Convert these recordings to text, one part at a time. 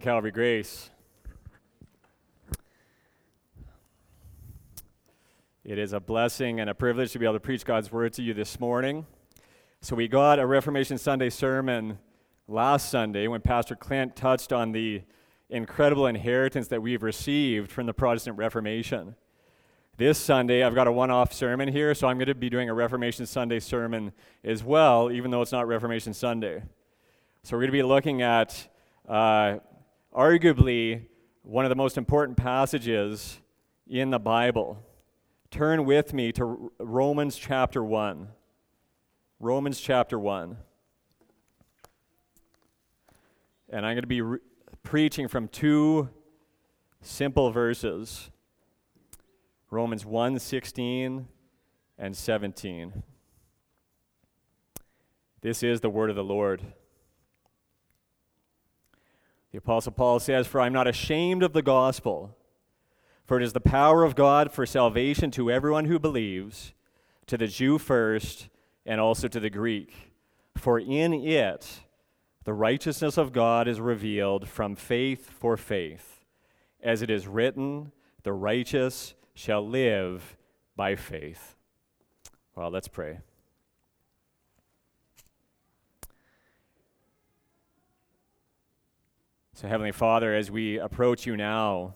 Calvary Grace. It is a blessing and a privilege to be able to preach God's Word to you this morning. So we got a Reformation Sunday sermon last Sunday when Pastor Clint touched on the incredible inheritance that we've received from the Protestant Reformation. This Sunday, I've got a one-off sermon here, so I'm going to be doing a Reformation Sunday sermon as well, even though it's not Reformation Sunday. So we're going to be looking at arguably one of the most important passages in the Bible. Turn with me to Romans chapter 1. Romans chapter 1. And I'm going to be preaching from two simple verses. Romans 1, 16 and 17. This is the word of the Lord. The Apostle Paul says, "For I am not ashamed of the gospel, for it is the power of God for salvation to everyone who believes, to the Jew first and also to the Greek. For in it the righteousness of God is revealed from faith for faith. As it is written, the righteous shall live by faith." Well, let's pray. So, Heavenly Father, as we approach you now,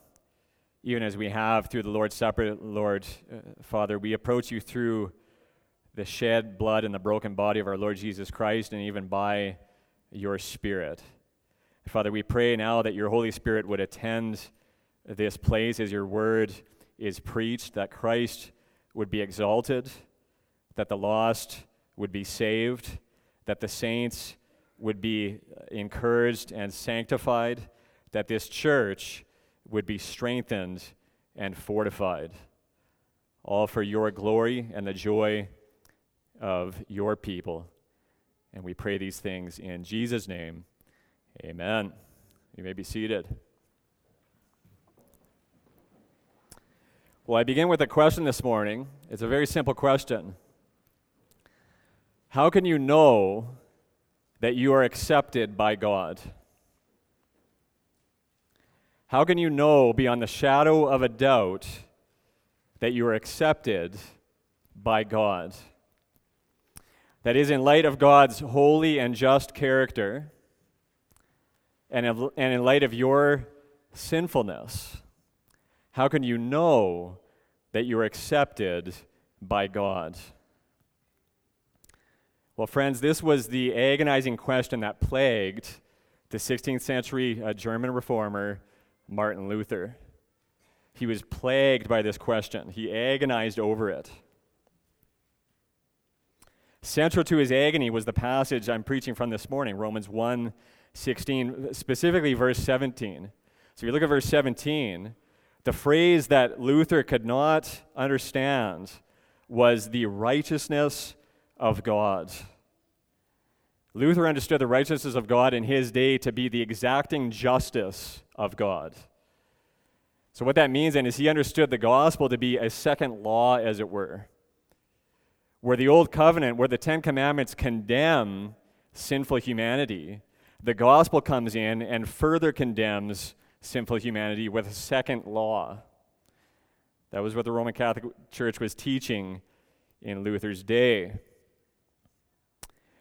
even as we have through the Lord's Supper, Lord, Father, we approach you through the shed blood and the broken body of our Lord Jesus Christ, and even by your Spirit. Father, we pray now that your Holy Spirit would attend this place as your word is preached, that Christ would be exalted, that the lost would be saved, that the saints would be encouraged and sanctified, that this church would be strengthened and fortified, all for your glory and the joy of your people. And we pray these things in Jesus' name. Amen. You may be seated. Well, I begin with a question this morning. It's a very simple question. How can you know that you are accepted by God? How can you know beyond the shadow of a doubt that you are accepted by God? That is, in light of God's holy and just character, and in light of your sinfulness, how can you know that you are accepted by God? Well, friends, this was the agonizing question that plagued the 16th century German reformer, Martin Luther. He was plagued by this question. He agonized over it. Central to his agony was the passage I'm preaching from this morning, Romans 1, 16, specifically verse 17. So if you look at verse 17, the phrase that Luther could not understand was the righteousness of God. Luther understood the righteousness of God in his day to be the exacting justice of God. So what that means then is he understood the gospel to be a second law, as it were, where the old covenant, where the Ten Commandments condemn sinful humanity, the gospel comes in and further condemns sinful humanity with a second law. That was what the Roman Catholic Church was teaching in Luther's day.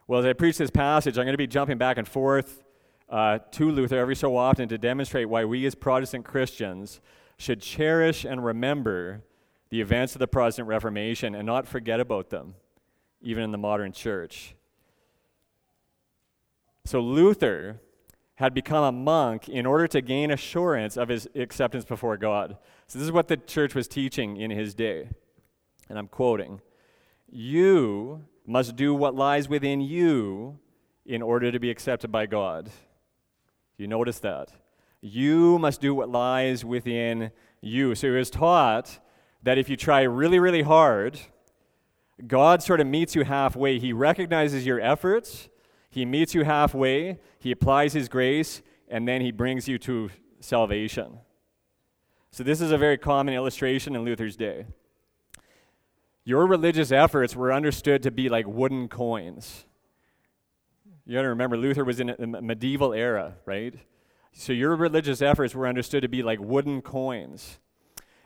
Well, as I preach this passage, I'm going to be jumping back and forth to Luther every so often to demonstrate why we as Protestant Christians should cherish and remember the events of the Protestant Reformation and not forget about them, even in the modern church. So Luther had become a monk in order to gain assurance of his acceptance before God. So this is what the church was teaching in his day. And I'm quoting, "You must do what lies within you in order to be accepted by God." You notice that. You must do what lies within you. So he was taught that if you try really, really hard, God sort of meets you halfway. He recognizes your efforts, he meets you halfway, he applies his grace, and then he brings you to salvation. So this is a very common illustration in Luther's day. Your religious efforts were understood to be like wooden coins. You got to remember, Luther was in the medieval era, right? So your religious efforts were understood to be like wooden coins.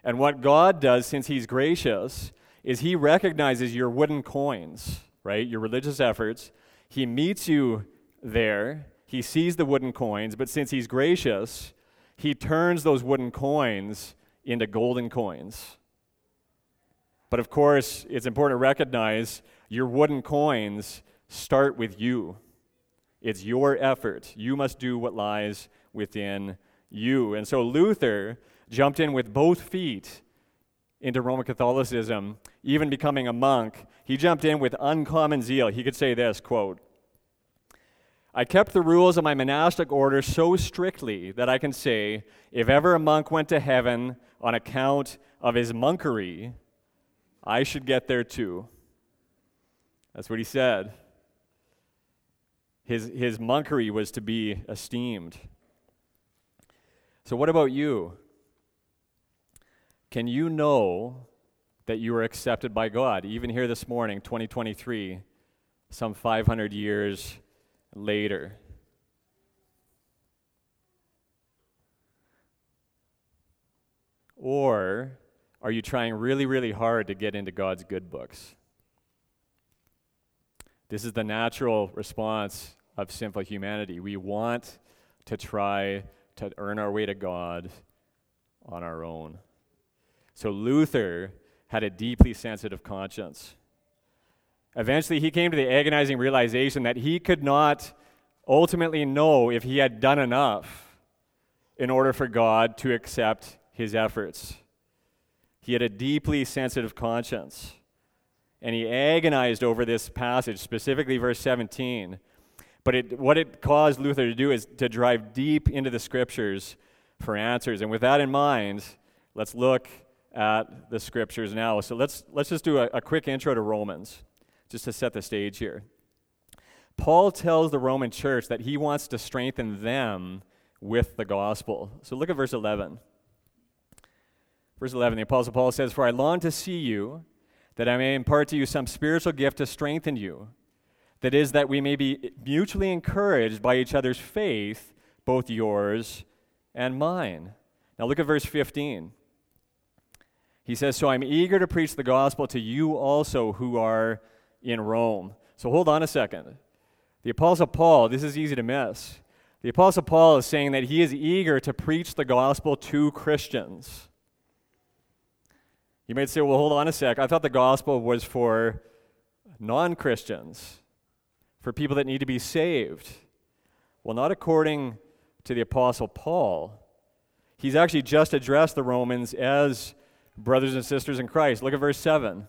And what God does, since he's gracious, is he recognizes your wooden coins, right? Your religious efforts. He meets you there. He sees the wooden coins, but since he's gracious, he turns those wooden coins into golden coins. But of course, it's important to recognize your wooden coins start with you. It's your effort. You must do what lies within you. And so Luther jumped in with both feet into Roman Catholicism, even becoming a monk. He jumped in with uncommon zeal. He could say this, quote, "I kept the rules of my monastic order so strictly that I can say, if ever a monk went to heaven on account of his monkery, I should get there too." That's what he said. His monkery was to be esteemed. So what about you? Can you know that you are accepted by God? Even here this morning, 2023, some 500 years later. Or are you trying really, really hard to get into God's good books? This is the natural response of sinful humanity. We want to try to earn our way to God on our own. So Luther had a deeply sensitive conscience. Eventually, he came to the agonizing realization that he could not ultimately know if he had done enough in order for God to accept his efforts. He had a deeply sensitive conscience. And he agonized over this passage, specifically verse 17. But what it caused Luther to do is to drive deep into the scriptures for answers. And with that in mind, let's look at the scriptures now. So let's just do a quick intro to Romans, just to set the stage here. Paul tells the Roman church that he wants to strengthen them with the gospel. So look at verse 11. Verse 11, the Apostle Paul says, "For I long to see you, that I may impart to you some spiritual gift to strengthen you. That is, that we may be mutually encouraged by each other's faith, both yours and mine." Now look at verse 15. He says, "So I'm eager to preach the gospel to you also who are in Rome." So hold on a second. The Apostle Paul, this is easy to miss. The Apostle Paul is saying that he is eager to preach the gospel to Christians. You might say, well, hold on a sec. I thought the gospel was for non-Christians, for people that need to be saved. Well, not according to the Apostle Paul. He's actually just addressed the Romans as brothers and sisters in Christ. Look at verse 7.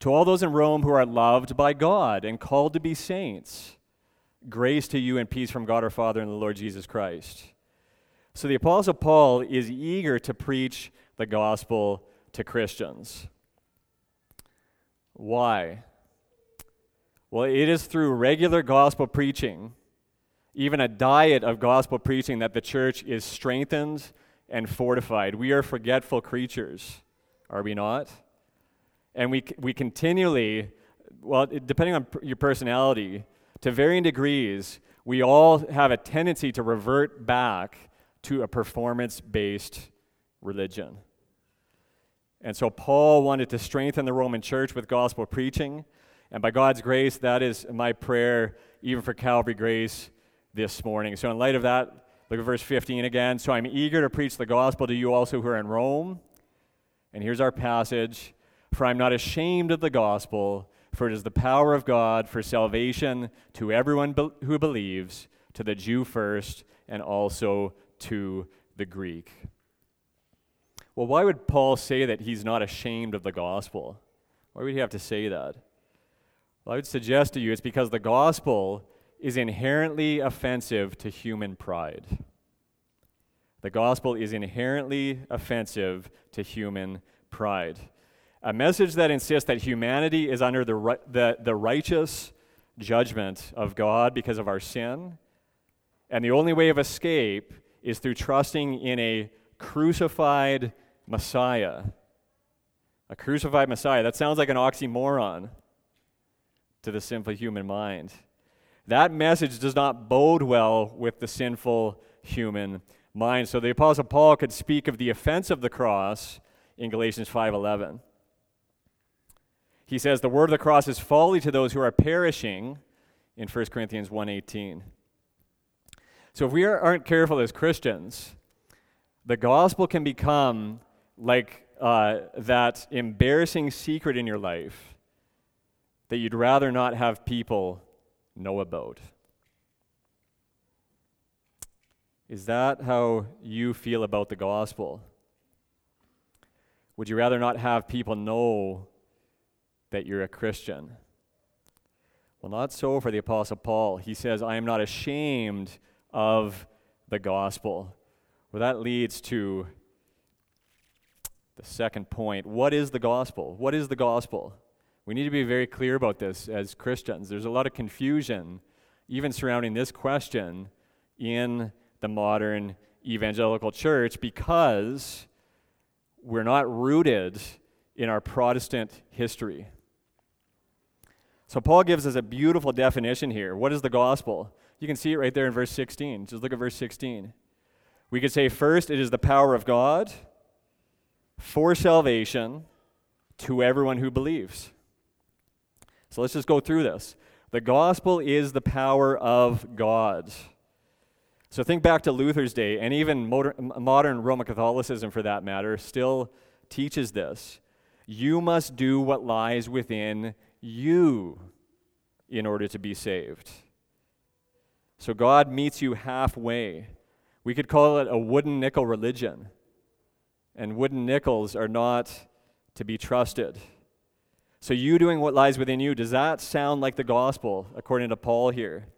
"To all those in Rome who are loved by God and called to be saints, grace to you and peace from God our Father and the Lord Jesus Christ." So the Apostle Paul is eager to preach the gospel to Christians. Why? Well, it is through regular gospel preaching, even a diet of gospel preaching, that the church is strengthened and fortified. We are forgetful creatures, are we not? And we continually, well, depending on your personality, to varying degrees, we all have a tendency to revert back to a performance-based religion. And so Paul wanted to strengthen the Roman church with gospel preaching, and by God's grace, that is my prayer even for Calvary Grace this morning. So in light of that, look at verse 15 again. "So I'm eager to preach the gospel to you also who are in Rome." And here's our passage. "For I'm not ashamed of the gospel, for it is the power of God for salvation to everyone who believes, to the Jew first and also to the Greek." Well, why would Paul say that he's not ashamed of the gospel? Why would he have to say that? Well, I would suggest to you it's because the gospel is inherently offensive to human pride. The gospel is inherently offensive to human pride. A message that insists that humanity is under the righteous judgment of God because of our sin, and the only way of escape is through trusting in a crucified Messiah. A crucified Messiah. That sounds like an oxymoron to the sinful human mind. that message does not bode well with the sinful human mind. So the Apostle Paul could speak of the offense of the cross in Galatians 5:11. He says, the word of the cross is folly to those who are perishing in 1 Corinthians 1:18. So if we aren't careful as Christians, the gospel can become like that embarrassing secret in your life that you'd rather not have people know about. Is that how you feel about the gospel? Would you rather not have people know that you're a Christian? Well, not so for the Apostle Paul. He says, I am not ashamed of the gospel. Well, that leads to the second point. What is the gospel? What is the gospel? We need to be very clear about this as Christians. There's a lot of confusion, even surrounding this question, in the modern evangelical church because we're not rooted in our Protestant history. So Paul gives us a beautiful definition here. What is the gospel? You can see it right there in verse 16. Just look at verse 16. We could say, first, it is the power of God for salvation to everyone who believes. So let's just go through this. The gospel is the power of God. So think back to Luther's day, and even modern Roman Catholicism, for that matter, still teaches this. You must do what lies within you in order to be saved. So God meets you halfway. We could call it a wooden nickel religion. And wooden nickels are not to be trusted. So you doing what lies within you, does that sound like the gospel, according to Paul here?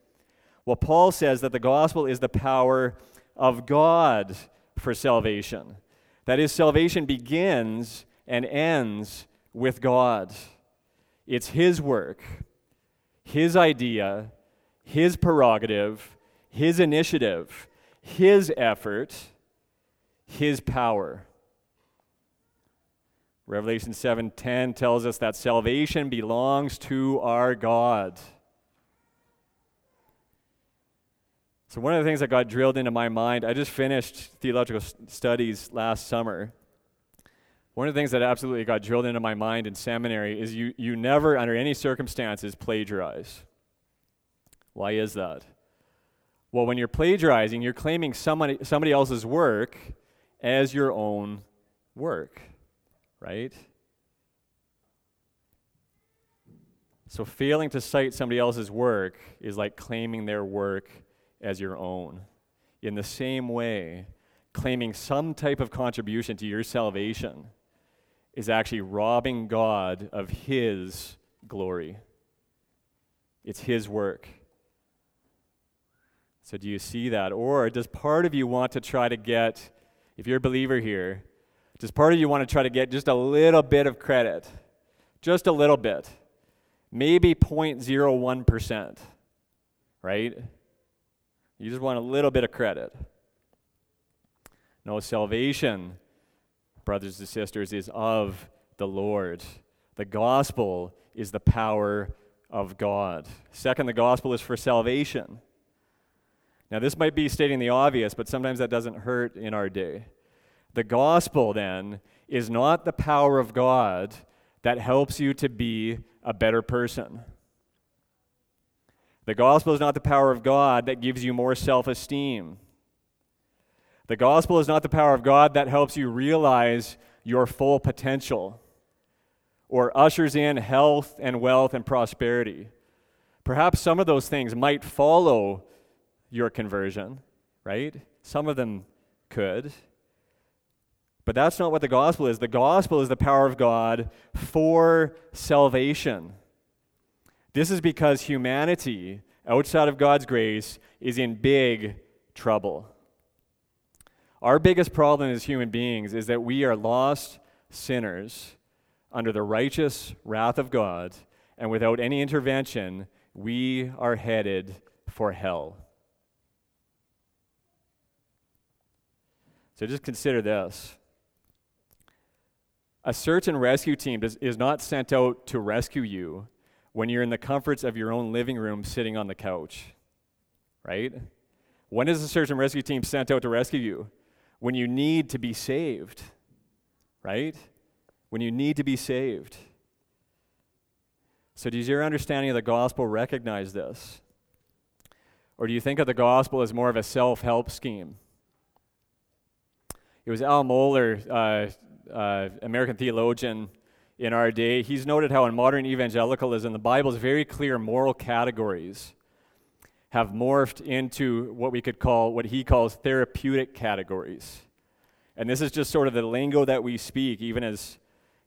Well, Paul says that the gospel is the power of God for salvation. That is, salvation begins and ends with God. It's His work, His idea, His prerogative, His initiative, His effort, His power. Revelation 7:10 tells us that salvation belongs to our God. So one of the things that got drilled into my mind, I just finished theological studies last summer. One of the things that absolutely got drilled into my mind in seminary is you never, under any circumstances, plagiarize. Why is that? Well, when you're plagiarizing, you're claiming somebody else's work as your own work. Right? So failing to cite somebody else's work is like claiming their work as your own. In the same way, claiming some type of contribution to your salvation is actually robbing God of His glory. It's His work. So do you see that? Or does part of you want to try to get, if you're a believer here, does part of you want to try to get just a little bit of credit? Just a little bit. Maybe 0.01%, right? You just want a little bit of credit. No, salvation, brothers and sisters, is of the Lord. The gospel is the power of God. Second, the gospel is for salvation. Now, this might be stating the obvious, but sometimes that doesn't hurt in our day. The gospel, then, is not the power of God that helps you to be a better person. The gospel is not the power of God that gives you more self-esteem. The gospel is not the power of God that helps you realize your full potential or ushers in health and wealth and prosperity. Perhaps some of those things might follow your conversion, right? Some of them could. But that's not what the gospel is. The gospel is the power of God for salvation. This is because humanity, outside of God's grace, is in big trouble. Our biggest problem as human beings is that we are lost sinners under the righteous wrath of God, and without any intervention, we are headed for hell. So just consider this. A search and rescue team is not sent out to rescue you, when you're in the comforts of your own living room sitting on the couch, right? When is the search and rescue team sent out to rescue you? When you need to be saved, right? When you need to be saved. So does your understanding of the gospel recognize this? Or do you think of the gospel as more of a self-help scheme? It was Al Mohler, American theologian in our day. He's noted how in modern evangelicalism, the Bible's very clear moral categories have morphed into what he calls therapeutic categories. And this is just sort of the lingo that we speak, even as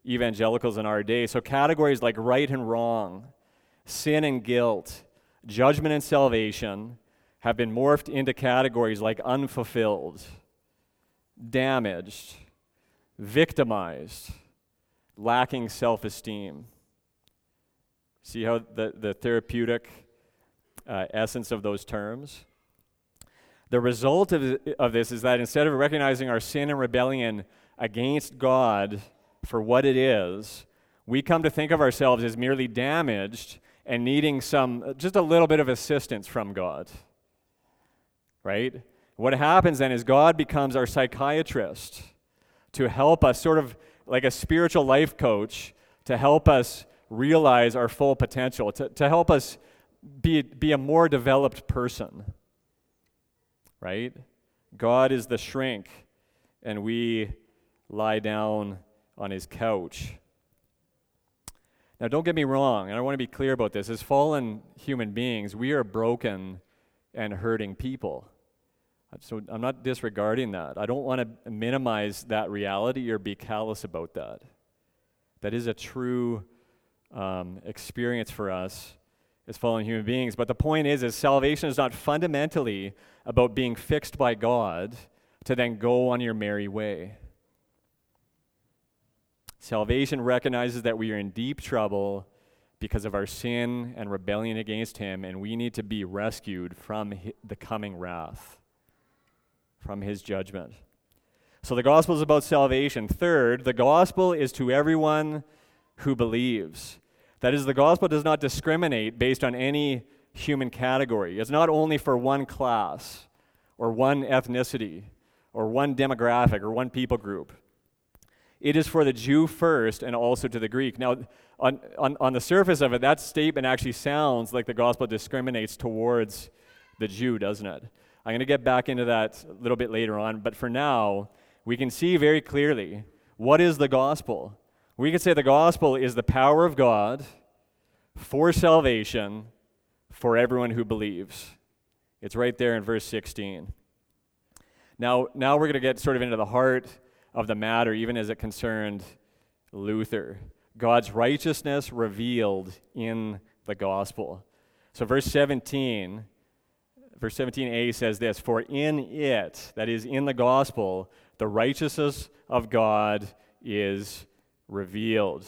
evangelicals in our day. So categories like right and wrong, sin and guilt, judgment and salvation have been morphed into categories like unfulfilled, damaged, victimized, lacking self-esteem. See how the therapeutic essence of those terms? The result of this is that instead of recognizing our sin and rebellion against God for what it is, we come to think of ourselves as merely damaged and needing just a little bit of assistance from God, right? What happens then is God becomes our psychiatrist to help us, sort of like a spiritual life coach, to help us realize our full potential, to help us be a more developed person, right? God is the shrink, and we lie down on his couch. Now, don't get me wrong, and I want to be clear about this. As fallen human beings, we are broken and hurting people. So I'm not disregarding that. I don't want to minimize that reality or be callous about that. That is a true experience for us as fallen human beings. But the point is salvation is not fundamentally about being fixed by God to then go on your merry way. Salvation recognizes that we are in deep trouble because of our sin and rebellion against him, and we need to be rescued from the coming wrath, from his judgment. So the gospel is about salvation. Third, the gospel is to everyone who believes. That is, the gospel does not discriminate based on any human category. It's not only for one class or one ethnicity or one demographic or one people group. It is for the Jew first and also to the Greek. Now, on the surface of it, that statement actually sounds like the gospel discriminates towards the Jew, doesn't it? I'm going to get back into that a little bit later on, but for now, we can see very clearly, what is the gospel? We can say the gospel is the power of God for salvation for everyone who believes. It's right there in verse 16. Now we're going to get sort of into the heart of the matter, even as it concerned Luther. God's righteousness revealed in the gospel. So verse 17a says this, "For in it," that is in the gospel, "the righteousness of God is revealed."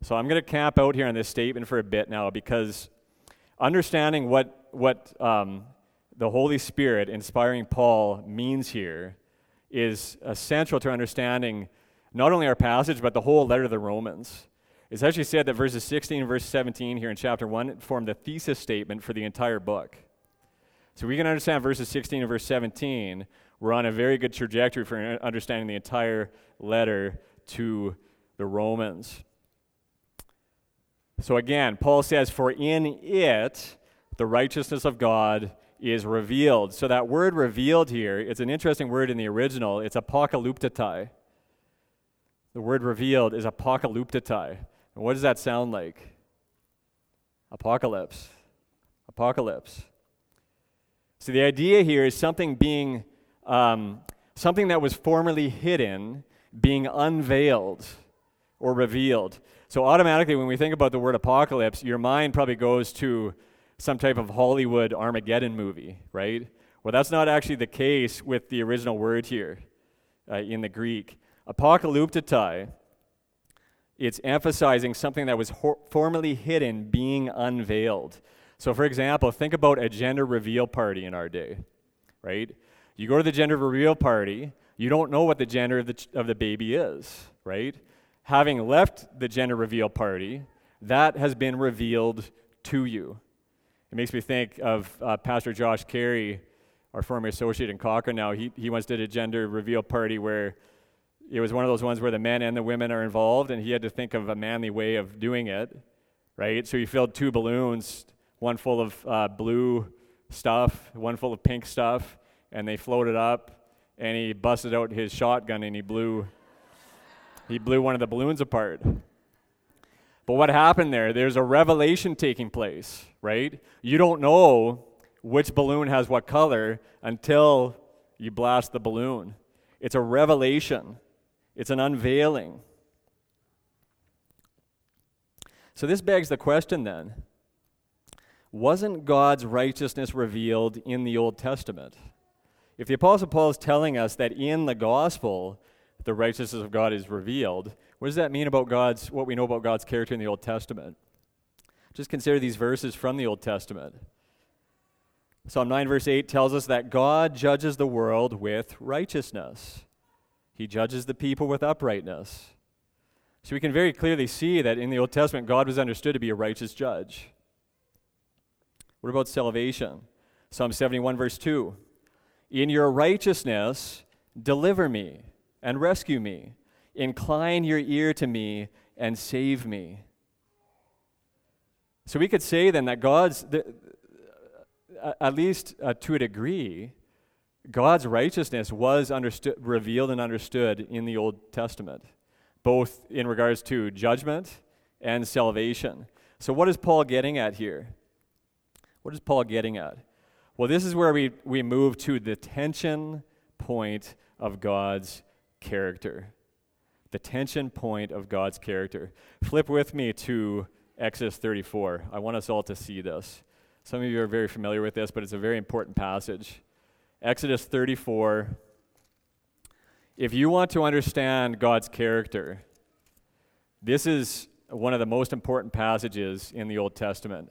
So I'm going to camp out here on this statement for a bit now, because understanding what the Holy Spirit inspiring Paul means here is essential to understanding not only our passage, but the whole letter to the Romans. It's actually said that verses 16 and verse 17 here in chapter 1 form the thesis statement for the entire book. So we can understand verses 16 and verse 17. We're on a very good trajectory for understanding the entire letter to the Romans. So again, Paul says, "For in it the righteousness of God is revealed." So that word revealed here, it's an interesting word in the original. It's apokaluptetai. The word revealed is apokaluptetai. And what does that sound like? Apocalypse. So the idea here is something being, something that was formerly hidden, being unveiled or revealed. So automatically when we think about the word apocalypse, your mind probably goes to some type of Hollywood Armageddon movie, right? Well, that's not actually the case with the original word here in the Greek. Apokaluptetai, it's emphasizing something that was formerly hidden being unveiled. So for example, think about a gender reveal party in our day, right? You go to the gender reveal party, you don't know what the gender of the baby is, right? Having left the gender reveal party, that has been revealed to you. It makes me think of Pastor Josh Carey, our former associate in Cochrane now. He once did a gender reveal party where it was one of those ones where the men and the women are involved, and he had to think of a manly way of doing it, right? So he filled two balloons, one full of blue stuff, one full of pink stuff, and they floated up, and he busted out his shotgun and he blew one of the balloons apart. But what happened there? There's a revelation taking place, right? You don't know which balloon has what color until you blast the balloon. It's a revelation. It's an unveiling. So this begs the question then, wasn't God's righteousness revealed in the Old Testament? If the Apostle Paul is telling us that in the gospel the righteousness of God is revealed, what does that mean about what we know about God's character in the Old Testament? Just consider these verses from the Old Testament. Psalm 9 verse 8 tells us that God judges the world with righteousness. He judges the people with uprightness. So we can very clearly see that in the Old Testament, God was understood to be a righteous judge. What about salvation? Psalm 71 verse 2. In your righteousness, deliver me and rescue me. Incline your ear to me and save me. So we could say then that At least to a degree, God's righteousness was revealed and understood in the Old Testament, both in regards to judgment and salvation. So what is Paul getting at here? What is Paul getting at? Well, this is where we move to the tension point of God's character. The tension point of God's character. Flip with me to Exodus 34. I want us all to see this. Some of you are very familiar with this, but it's a very important passage. Exodus 34. If you want to understand God's character, this is one of the most important passages in the Old Testament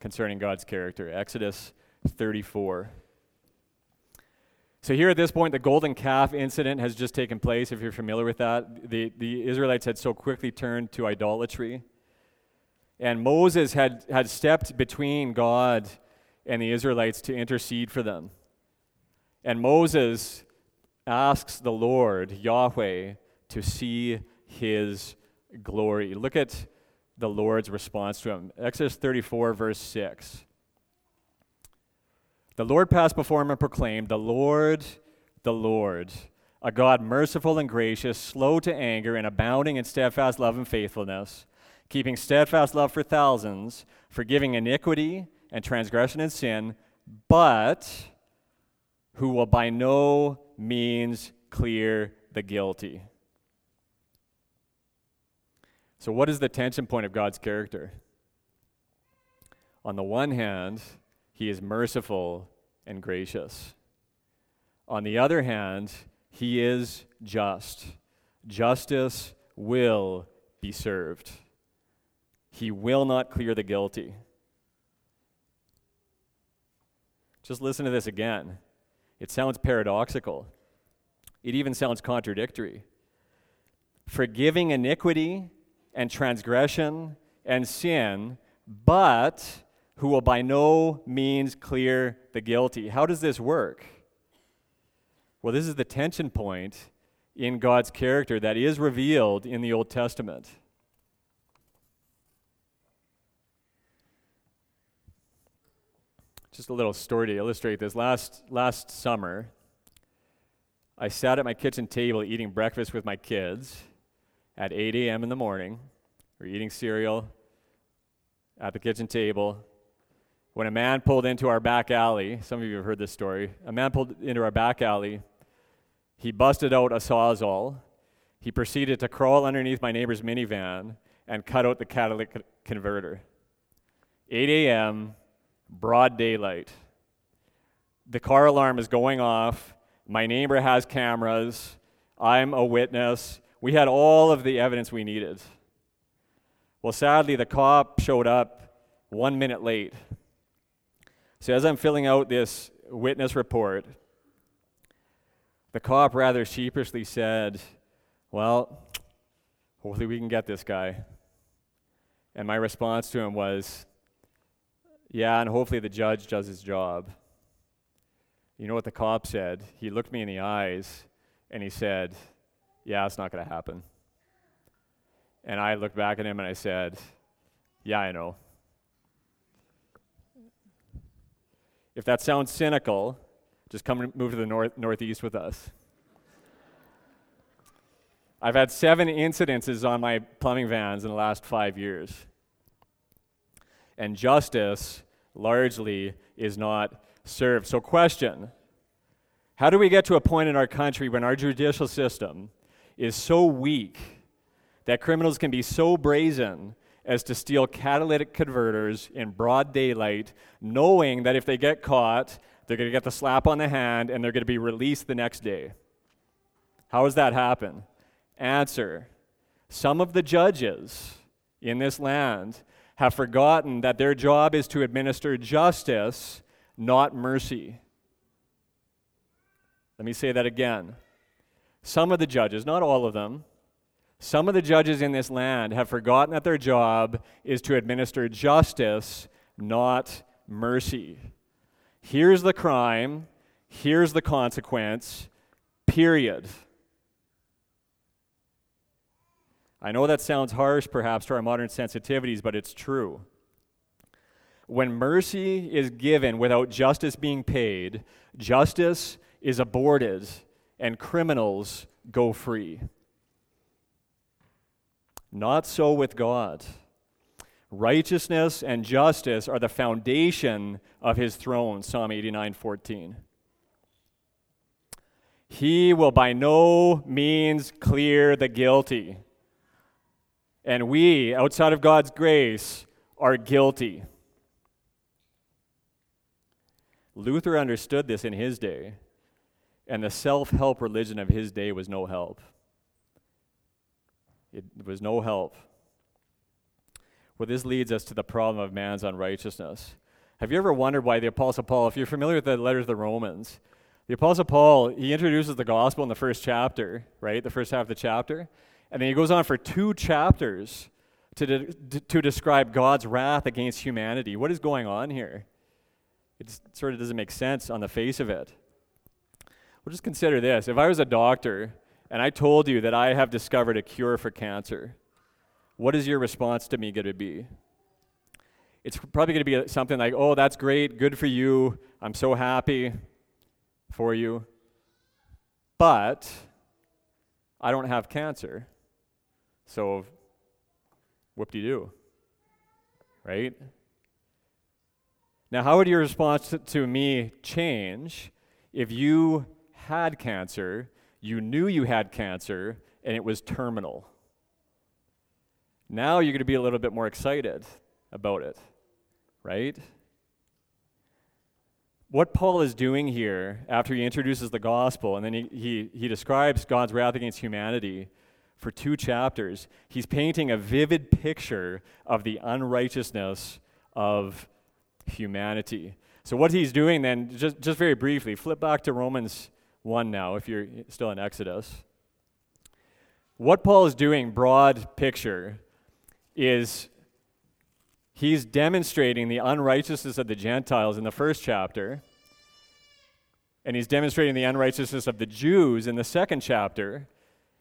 concerning God's character. Exodus 34. So here at this point, the golden calf incident has just taken place, if you're familiar with that. The Israelites had so quickly turned to idolatry. And Moses had stepped between God and the Israelites to intercede for them. And Moses asks the Lord, Yahweh, to see his glory. Look at the Lord's response to him. Exodus 34, verse 6. The Lord passed before him and proclaimed, the Lord, a God merciful and gracious, slow to anger, and abounding in steadfast love and faithfulness, keeping steadfast love for thousands, forgiving iniquity and transgression and sin, but who will by no means clear the guilty. So what is the tension point of God's character? On the one hand, he is merciful and gracious. On the other hand, he is just. Justice will be served. He will not clear the guilty. Just listen to this again. It sounds paradoxical. It even sounds contradictory. Forgiving iniquity and transgression and sin, but who will by no means clear the guilty. How does this work? Well, this is the tension point in God's character that is revealed in the Old Testament. Just a little story to illustrate this. Last summer, I sat at my kitchen table eating breakfast with my kids at 8 a.m. in the morning. We're eating cereal at the kitchen table when a man pulled into our back alley. Some of you have heard this story. A man pulled into our back alley. He busted out a Sawzall. He proceeded to crawl underneath my neighbor's minivan and cut out the catalytic converter. 8 a.m., broad daylight. The car alarm is going off. My neighbor has cameras. I'm a witness. We had all of the evidence we needed. Well, sadly, the cop showed up 1 minute late. So as I'm filling out this witness report, the cop rather sheepishly said, well, hopefully we can get this guy. And my response to him was, yeah, and hopefully the judge does his job. You know what the cop said? He looked me in the eyes and he said, yeah, it's not going to happen. And I looked back at him and I said, yeah, I know. If that sounds cynical, just come and move to the northeast with us. I've had 7 incidences on my plumbing vans in the last 5 years. And justice largely is not served. So question, how do we get to a point in our country when our judicial system is so weak that criminals can be so brazen as to steal catalytic converters in broad daylight, knowing that if they get caught, they're going to get the slap on the hand and they're going to be released the next day? How does that happen? Answer, some of the judges in this land have forgotten that their job is to administer justice, not mercy. Let me say that again. Some of the judges, not all of them, some of the judges in this land have forgotten that their job is to administer justice, not mercy. Here's the crime, here's the consequence, period. I know that sounds harsh, perhaps, to our modern sensitivities, but it's true. When mercy is given without justice being paid, justice is aborted and criminals go free. Not so with God. Righteousness and justice are the foundation of his throne, Psalm 89:14. He will by no means clear the guilty. And we, outside of God's grace, are guilty. Luther understood this in his day, and the self-help religion of his day was no help. It was no help. Well, this leads us to the problem of man's unrighteousness. Have you ever wondered why the Apostle Paul, if you're familiar with the letters of the Romans, the Apostle Paul, he introduces the gospel in the first chapter, right? The first half of the chapter. And then he goes on for 2 chapters to describe God's wrath against humanity. What is going on here? It sort of doesn't make sense on the face of it. Well, just consider this. If I was a doctor and I told you that I have discovered a cure for cancer, what is your response to me going to be? It's probably going to be something like, oh, that's great, good for you, I'm so happy for you, but I don't have cancer. So, whoop-de-doo, right? Now, how would your response to me change if you had cancer, you knew you had cancer, and it was terminal? Now you're going to be a little bit more excited about it, right? What Paul is doing here after he introduces the gospel, and then he describes God's wrath against humanity for 2 chapters, he's painting a vivid picture of the unrighteousness of humanity. So what he's doing then, just very briefly, flip back to Romans 1 now, if you're still in Exodus. What Paul is doing, broad picture, is he's demonstrating the unrighteousness of the Gentiles in the first chapter, and he's demonstrating the unrighteousness of the Jews in the second chapter.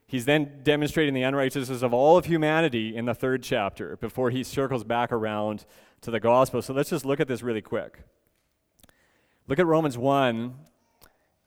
He's then demonstrating the unrighteousness of all of humanity in the third chapter before he circles back around to the gospel. So let's just look at this really quick. Look at Romans 1,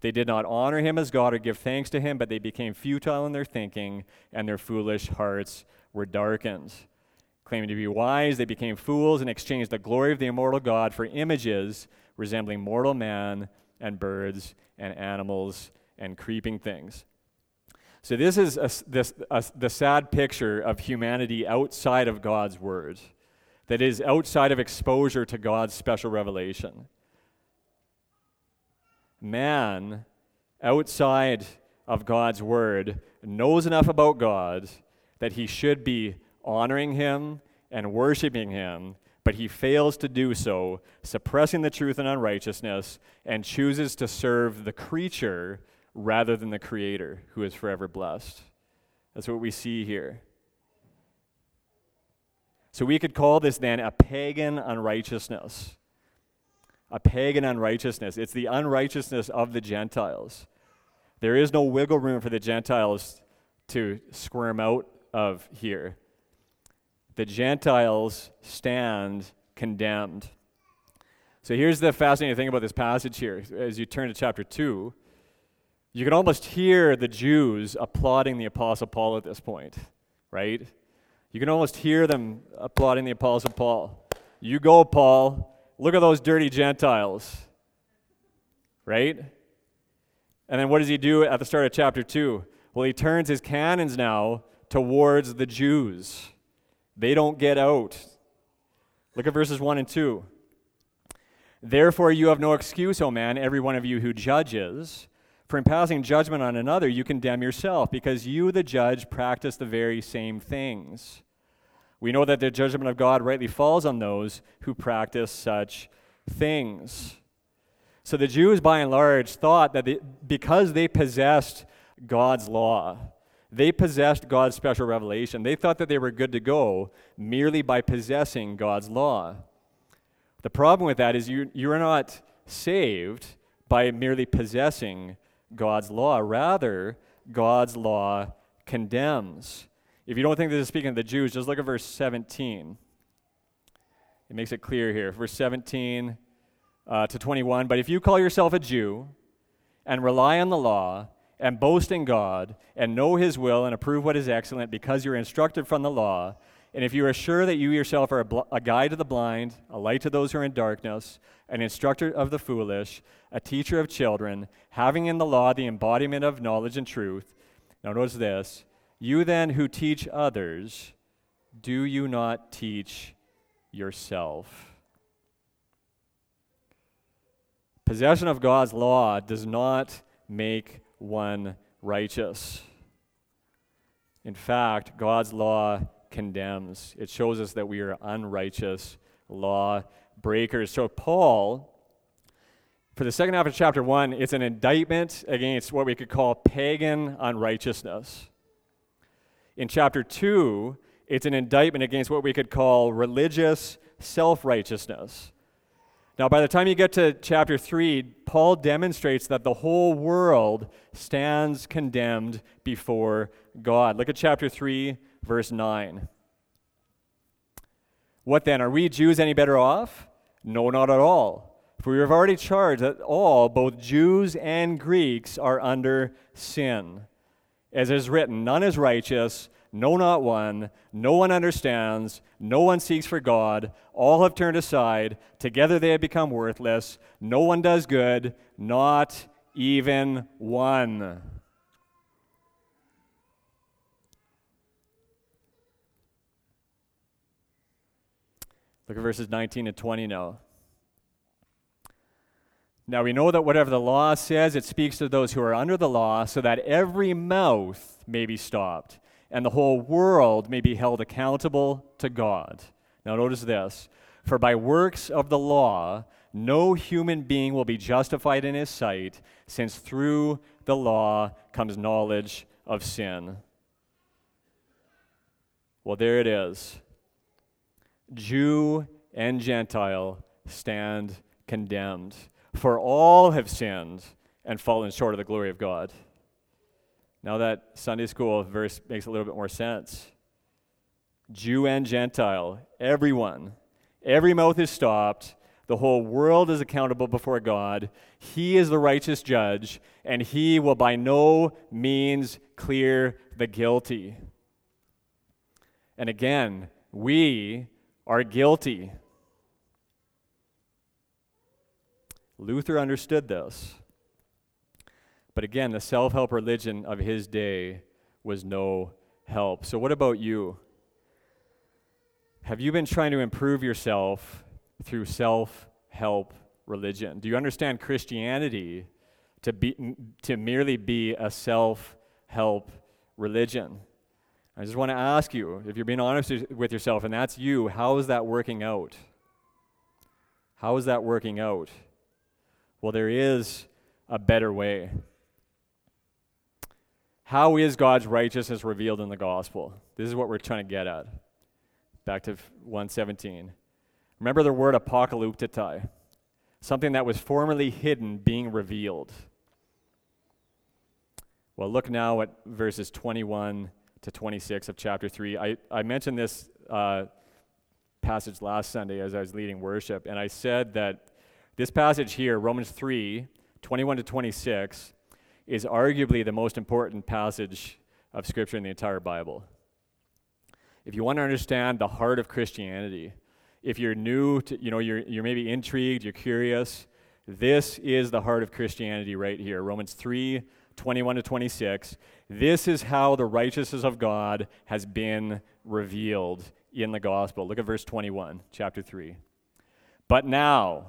they did not honor him as God or give thanks to him, but they became futile in their thinking, and their foolish hearts were darkened. Claiming to be wise, they became fools and exchanged the glory of the immortal God for images resembling mortal man and birds and animals and creeping things." So this is the sad picture of humanity outside of God's word. that is outside of exposure to God's special revelation. Man, outside of God's word, knows enough about God that he should be honoring him and worshiping him, but he fails to do so, suppressing the truth and unrighteousness, and chooses to serve the creature rather than the Creator, who is forever blessed. That's what we see here. So we could call this then a pagan unrighteousness. A pagan unrighteousness. It's the unrighteousness of the Gentiles. There is no wiggle room for the Gentiles to squirm out of here. The Gentiles stand condemned. So here's the fascinating thing about this passage here. As you turn to chapter 2, you can almost hear the Jews applauding the Apostle Paul at this point, right? You can almost hear them applauding the Apostle Paul. You go, Paul. Look at those dirty Gentiles, right? And then what does he do at the start of chapter 2? Well, he turns his cannons now towards the Jews. They don't get out. Look at verses 1 and 2. Therefore you have no excuse, O man, every one of you who judges, for in passing judgment on another you condemn yourself, because you, the judge, practice the very same things. We know that the judgment of God rightly falls on those who practice such things. So the Jews, by and large, thought that because they possessed God's law, they possessed God's special revelation. They thought that they were good to go merely by possessing God's law. The problem with that is you're not saved by merely possessing God's law. Rather, God's law condemns. If you don't think this is speaking of the Jews, just look at verse 17. It makes it clear here. Verse 17 to 21. But if you call yourself a Jew and rely on the law, and boast in God, and know His will, and approve what is excellent, because you're instructed from the law. And if you are sure that you yourself are a guide to the blind, a light to those who are in darkness, an instructor of the foolish, a teacher of children, having in the law the embodiment of knowledge and truth. Now notice this. You then who teach others, do you not teach yourself? Possession of God's law does not make one righteous. In fact, God's law condemns. It shows us that we are unrighteous law breakers. So Paul, for the second half of chapter 1, it's an indictment against what we could call pagan unrighteousness. In chapter 2, it's an indictment against what we could call religious self-righteousness. Now, by the time you get to chapter 3, Paul demonstrates that the whole world stands condemned before God. Look at chapter 3, verse 9. What then? Are we Jews any better off? No, not at all. For we have already charged that all, both Jews and Greeks, are under sin. As is written, none is righteous, no, not one. No one understands. No one seeks for God. All have turned aside. Together they have become worthless. No one does good, not even one. Look at verses 19 and 20 now. Now we know that whatever the law says, it speaks to those who are under the law, so that every mouth may be stopped, and the whole world may be held accountable to God. Now notice this. For by works of the law, no human being will be justified in his sight, since through the law comes knowledge of sin. Well, there it is. Jew and Gentile stand condemned. For all have sinned and fallen short of the glory of God. Now that Sunday school verse makes a little bit more sense. Jew and Gentile, everyone, every mouth is stopped, the whole world is accountable before God, He is the righteous judge, and He will by no means clear the guilty. And again, we are guilty. Luther understood this. But again, the self-help religion of his day was no help. So what about you? Have you been trying to improve yourself through self-help religion? Do you understand Christianity to merely be a self-help religion? I just want to ask you, if you're being honest with yourself, and that's you, how is that working out? How is that working out? Well, there is a better way. How is God's righteousness revealed in the gospel? This is what we're trying to get at. Back to 1:17. Remember the word apocalyptai, something that was formerly hidden being revealed. Well, look now at verses 21 to 26 of chapter 3. I mentioned this passage last Sunday as I was leading worship, and I said that this passage here, Romans 3, 21 to 26, is arguably the most important passage of Scripture in the entire Bible. If you want to understand the heart of Christianity, if you're new to, you're maybe intrigued, you're curious, this is the heart of Christianity right here. Romans 3, 21 to 26. This is how the righteousness of God has been revealed in the gospel. Look at verse 21, chapter 3. But now,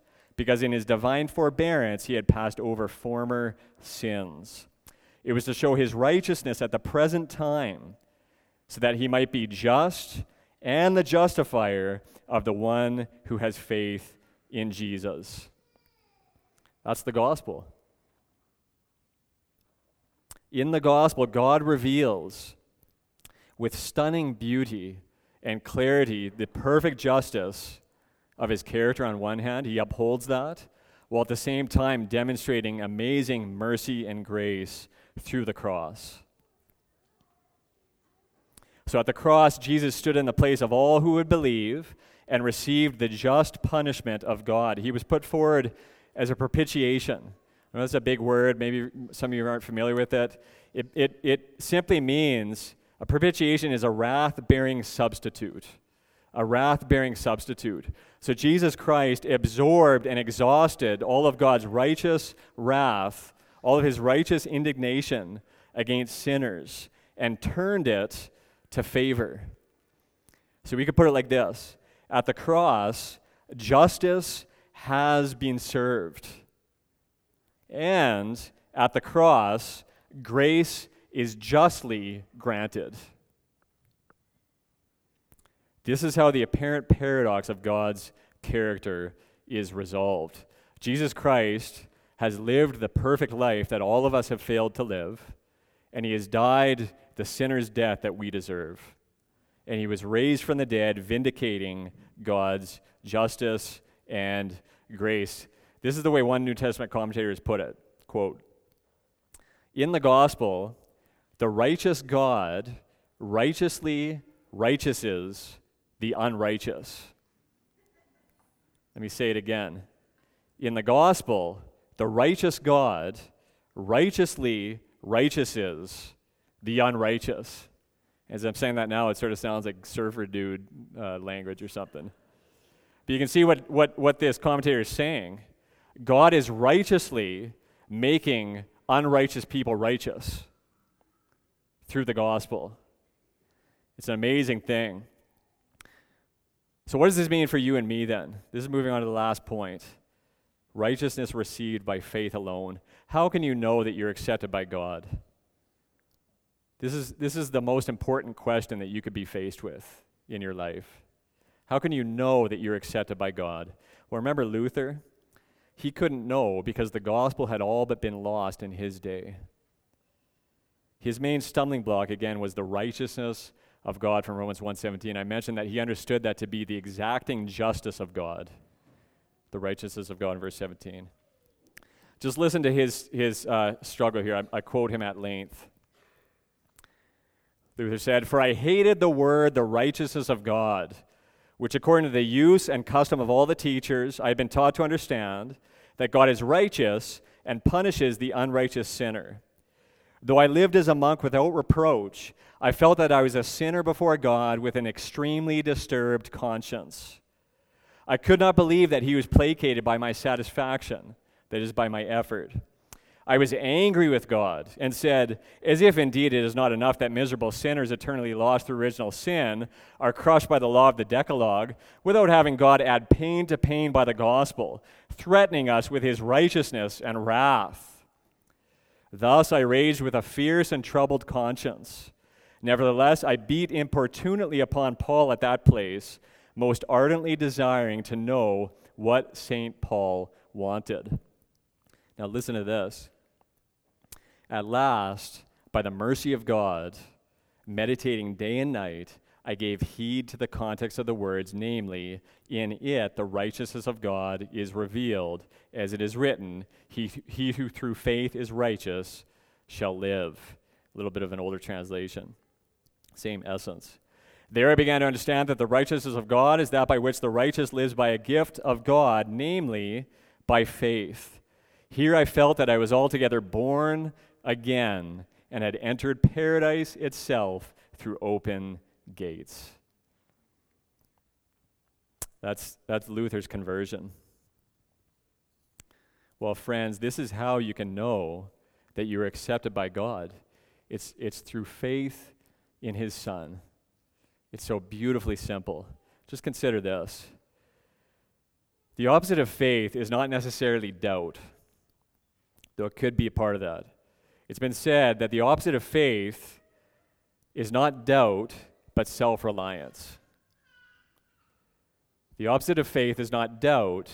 because in His divine forbearance He had passed over former sins. It was to show His righteousness at the present time, so that He might be just and the justifier of the one who has faith in Jesus. That's the gospel. In the gospel, God reveals with stunning beauty and clarity the perfect justice of His character on one hand. He upholds that, while at the same time demonstrating amazing mercy and grace through the cross. So at the cross, Jesus stood in the place of all who would believe and received the just punishment of God. He was put forward as a propitiation. Now, that's a big word. Maybe some of you aren't familiar with it. It simply means a propitiation is a wrath-bearing substitute. A wrath-bearing substitute. So Jesus Christ absorbed and exhausted all of God's righteous wrath, all of His righteous indignation against sinners, and turned it to favor. So we could put it like this. At the cross, justice has been served. And at the cross, grace is justly granted. This is how the apparent paradox of God's character is resolved. Jesus Christ has lived the perfect life that all of us have failed to live, and He has died the sinner's death that we deserve. And He was raised from the dead, vindicating God's justice and grace. This is the way one New Testament commentator has put it, quote, "In the gospel, the righteous God righteously righteouses the unrighteous." Let me say it again. In the gospel, the righteous God righteously righteouses the unrighteous. As I'm saying that now, it sort of sounds like surfer dude language or something. But you can see what this commentator is saying. God is righteously making unrighteous people righteous through the gospel. It's an amazing thing. So what does this mean for you and me then? This is moving on to the last point. Righteousness received by faith alone. How can you know that you're accepted by God? This is the most important question that you could be faced with in your life. How can you know that you're accepted by God? Well, remember Luther? He couldn't know because the gospel had all but been lost in his day. His main stumbling block, again, was the righteousness of God from Romans 1:17. I mentioned that he understood that to be the exacting justice of God, the righteousness of God in verse 17. Just listen to his struggle here. I quote him at length. Luther said, "For I hated the word, the righteousness of God, which according to the use and custom of all the teachers, I have been taught to understand that God is righteous and punishes the unrighteous sinner. Though I lived as a monk without reproach, I felt that I was a sinner before God with an extremely disturbed conscience. I could not believe that he was placated by my satisfaction, that is, by my effort. I was angry with God and said, as if indeed it is not enough that miserable sinners eternally lost through original sin are crushed by the law of the Decalogue, without having God add pain to pain by the gospel, threatening us with his righteousness and wrath. Thus I raged with a fierce and troubled conscience. Nevertheless, I beat importunately upon Paul at that place, most ardently desiring to know what St. Paul wanted. Now listen to this. At last, by the mercy of God, meditating day and night, I gave heed to the context of the words, namely, in it the righteousness of God is revealed, as it is written, he who through faith is righteous shall live. A little bit of an older translation. Same essence. There I began to understand that the righteousness of God is that by which the righteous lives by a gift of God, namely, by faith. Here I felt that I was altogether born again and had entered paradise itself through open gates. That's Luther's conversion. Well, friends, this is how you can know that you're accepted by God. It's through faith in his Son. It's so beautifully simple. Just consider this. The opposite of faith is not necessarily doubt, though it could be a part of that. It's been said that the opposite of faith is not doubt, but self-reliance. The opposite of faith is not doubt,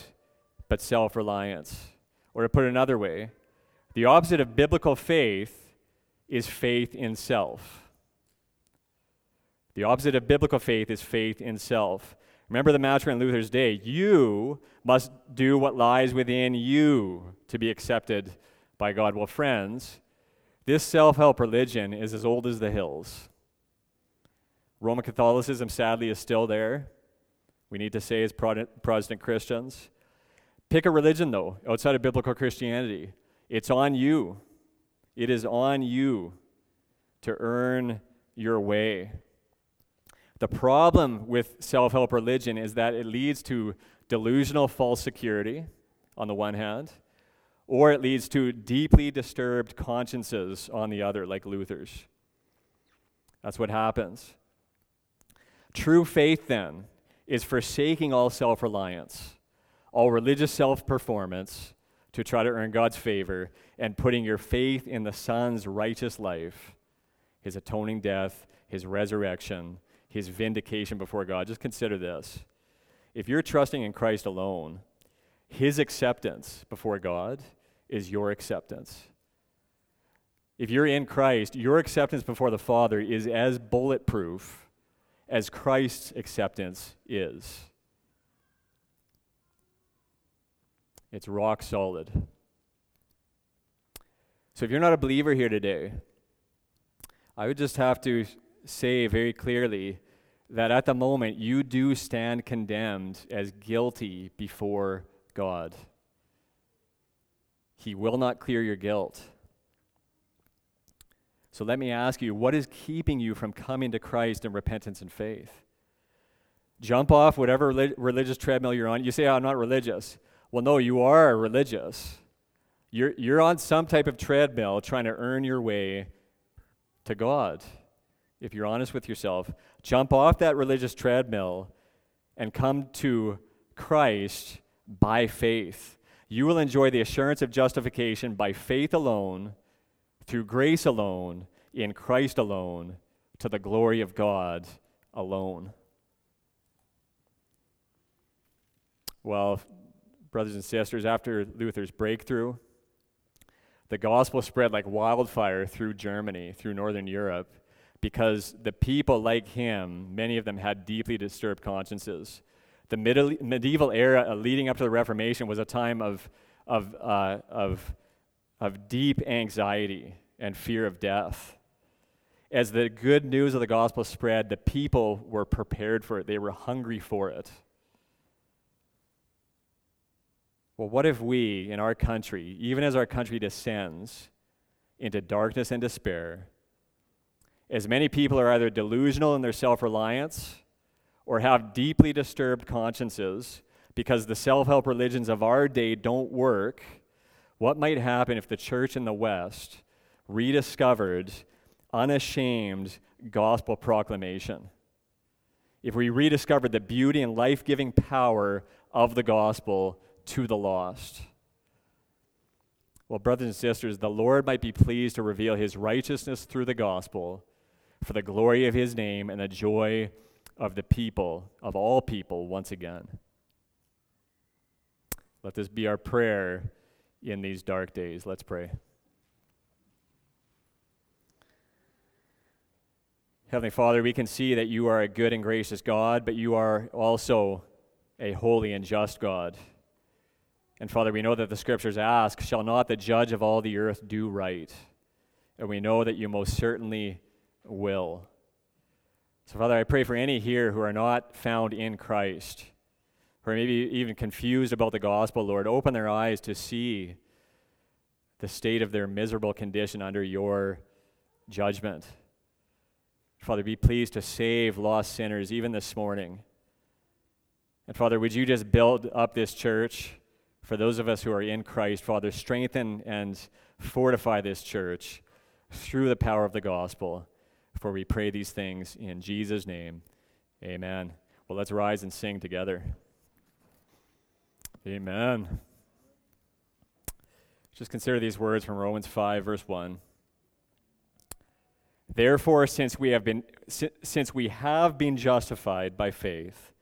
but self-reliance. Or to put it another way, the opposite of biblical faith is faith in self. The opposite of biblical faith is faith in self. Remember the mantra in Luther's day, you must do what lies within you to be accepted by God. Well, friends, this self-help religion is as old as the hills. Roman Catholicism, sadly, is still there. We need to say as Protestant Christians. Pick a religion, though, outside of biblical Christianity. It's on you. It is on you to earn your way. The problem with self-help religion is that it leads to delusional false security, on the one hand, or it leads to deeply disturbed consciences on the other, like Luther's. That's what happens. True faith, then, is forsaking all self-reliance, all religious self-performance to try to earn God's favor, and putting your faith in the Son's righteous life, his atoning death, his resurrection, his vindication before God. Just consider this. If you're trusting in Christ alone, his acceptance before God is your acceptance. If you're in Christ, your acceptance before the Father is as bulletproof as Christ's acceptance is. It's rock solid. So if you're not a believer here today, I would just have to say very clearly that at the moment you do stand condemned as guilty before God. He will not clear your guilt. So let me ask you, what is keeping you from coming to Christ in repentance and faith? Jump off whatever religious treadmill you're on. You say, I'm not religious. Well, no, you are religious. You're on some type of treadmill trying to earn your way to God. If you're honest with yourself, jump off that religious treadmill and come to Christ by faith. You will enjoy the assurance of justification by faith alone, through grace alone, in Christ alone, to the glory of God alone. Well, brothers and sisters, after Luther's breakthrough, the gospel spread like wildfire through Germany, through northern Europe, because the people like him, many of them had deeply disturbed consciences. The medieval era leading up to the Reformation was a time of deep anxiety and fear of death. as the good news of the gospel spread, the people were prepared for it. They were hungry for it. Well, what if we, in our country, even as our country descends into darkness and despair, as many people are either delusional in their self-reliance or have deeply disturbed consciences because the self-help religions of our day don't work, what might happen if the church in the West rediscovered unashamed gospel proclamation? If we rediscovered the beauty and life-giving power of the gospel to the lost? Well, brothers and sisters, the Lord might be pleased to reveal his righteousness through the gospel for the glory of his name and the joy of the people, of all people, once again. Let this be our prayer in these dark days. Let's pray. Heavenly Father, we can see that you are a good and gracious God, but you are also a holy and just God. And Father, we know that the scriptures ask, shall not the judge of all the earth do right? And we know that you most certainly will. So Father, I pray for any here who are not found in Christ, who are maybe even confused about the gospel, Lord, open their eyes to see the state of their miserable condition under your judgment. Father, be pleased to save lost sinners even this morning. And Father, would you just build up this church? For those of us who are in Christ, Father, strengthen and fortify this church through the power of the gospel. For we pray these things in Jesus' name. Amen. Well, let's rise and sing together. Amen. Just consider these words from Romans 5, verse 1. Therefore, since we have been justified by faith,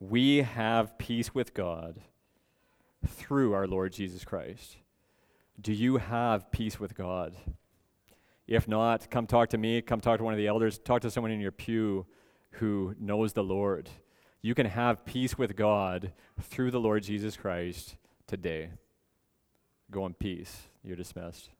we have peace with God through our Lord Jesus Christ. Do you have peace with God? If not, come talk to me, come talk to one of the elders, talk to someone in your pew who knows the Lord. You can have peace with God through the Lord Jesus Christ today. Go in peace. You're dismissed.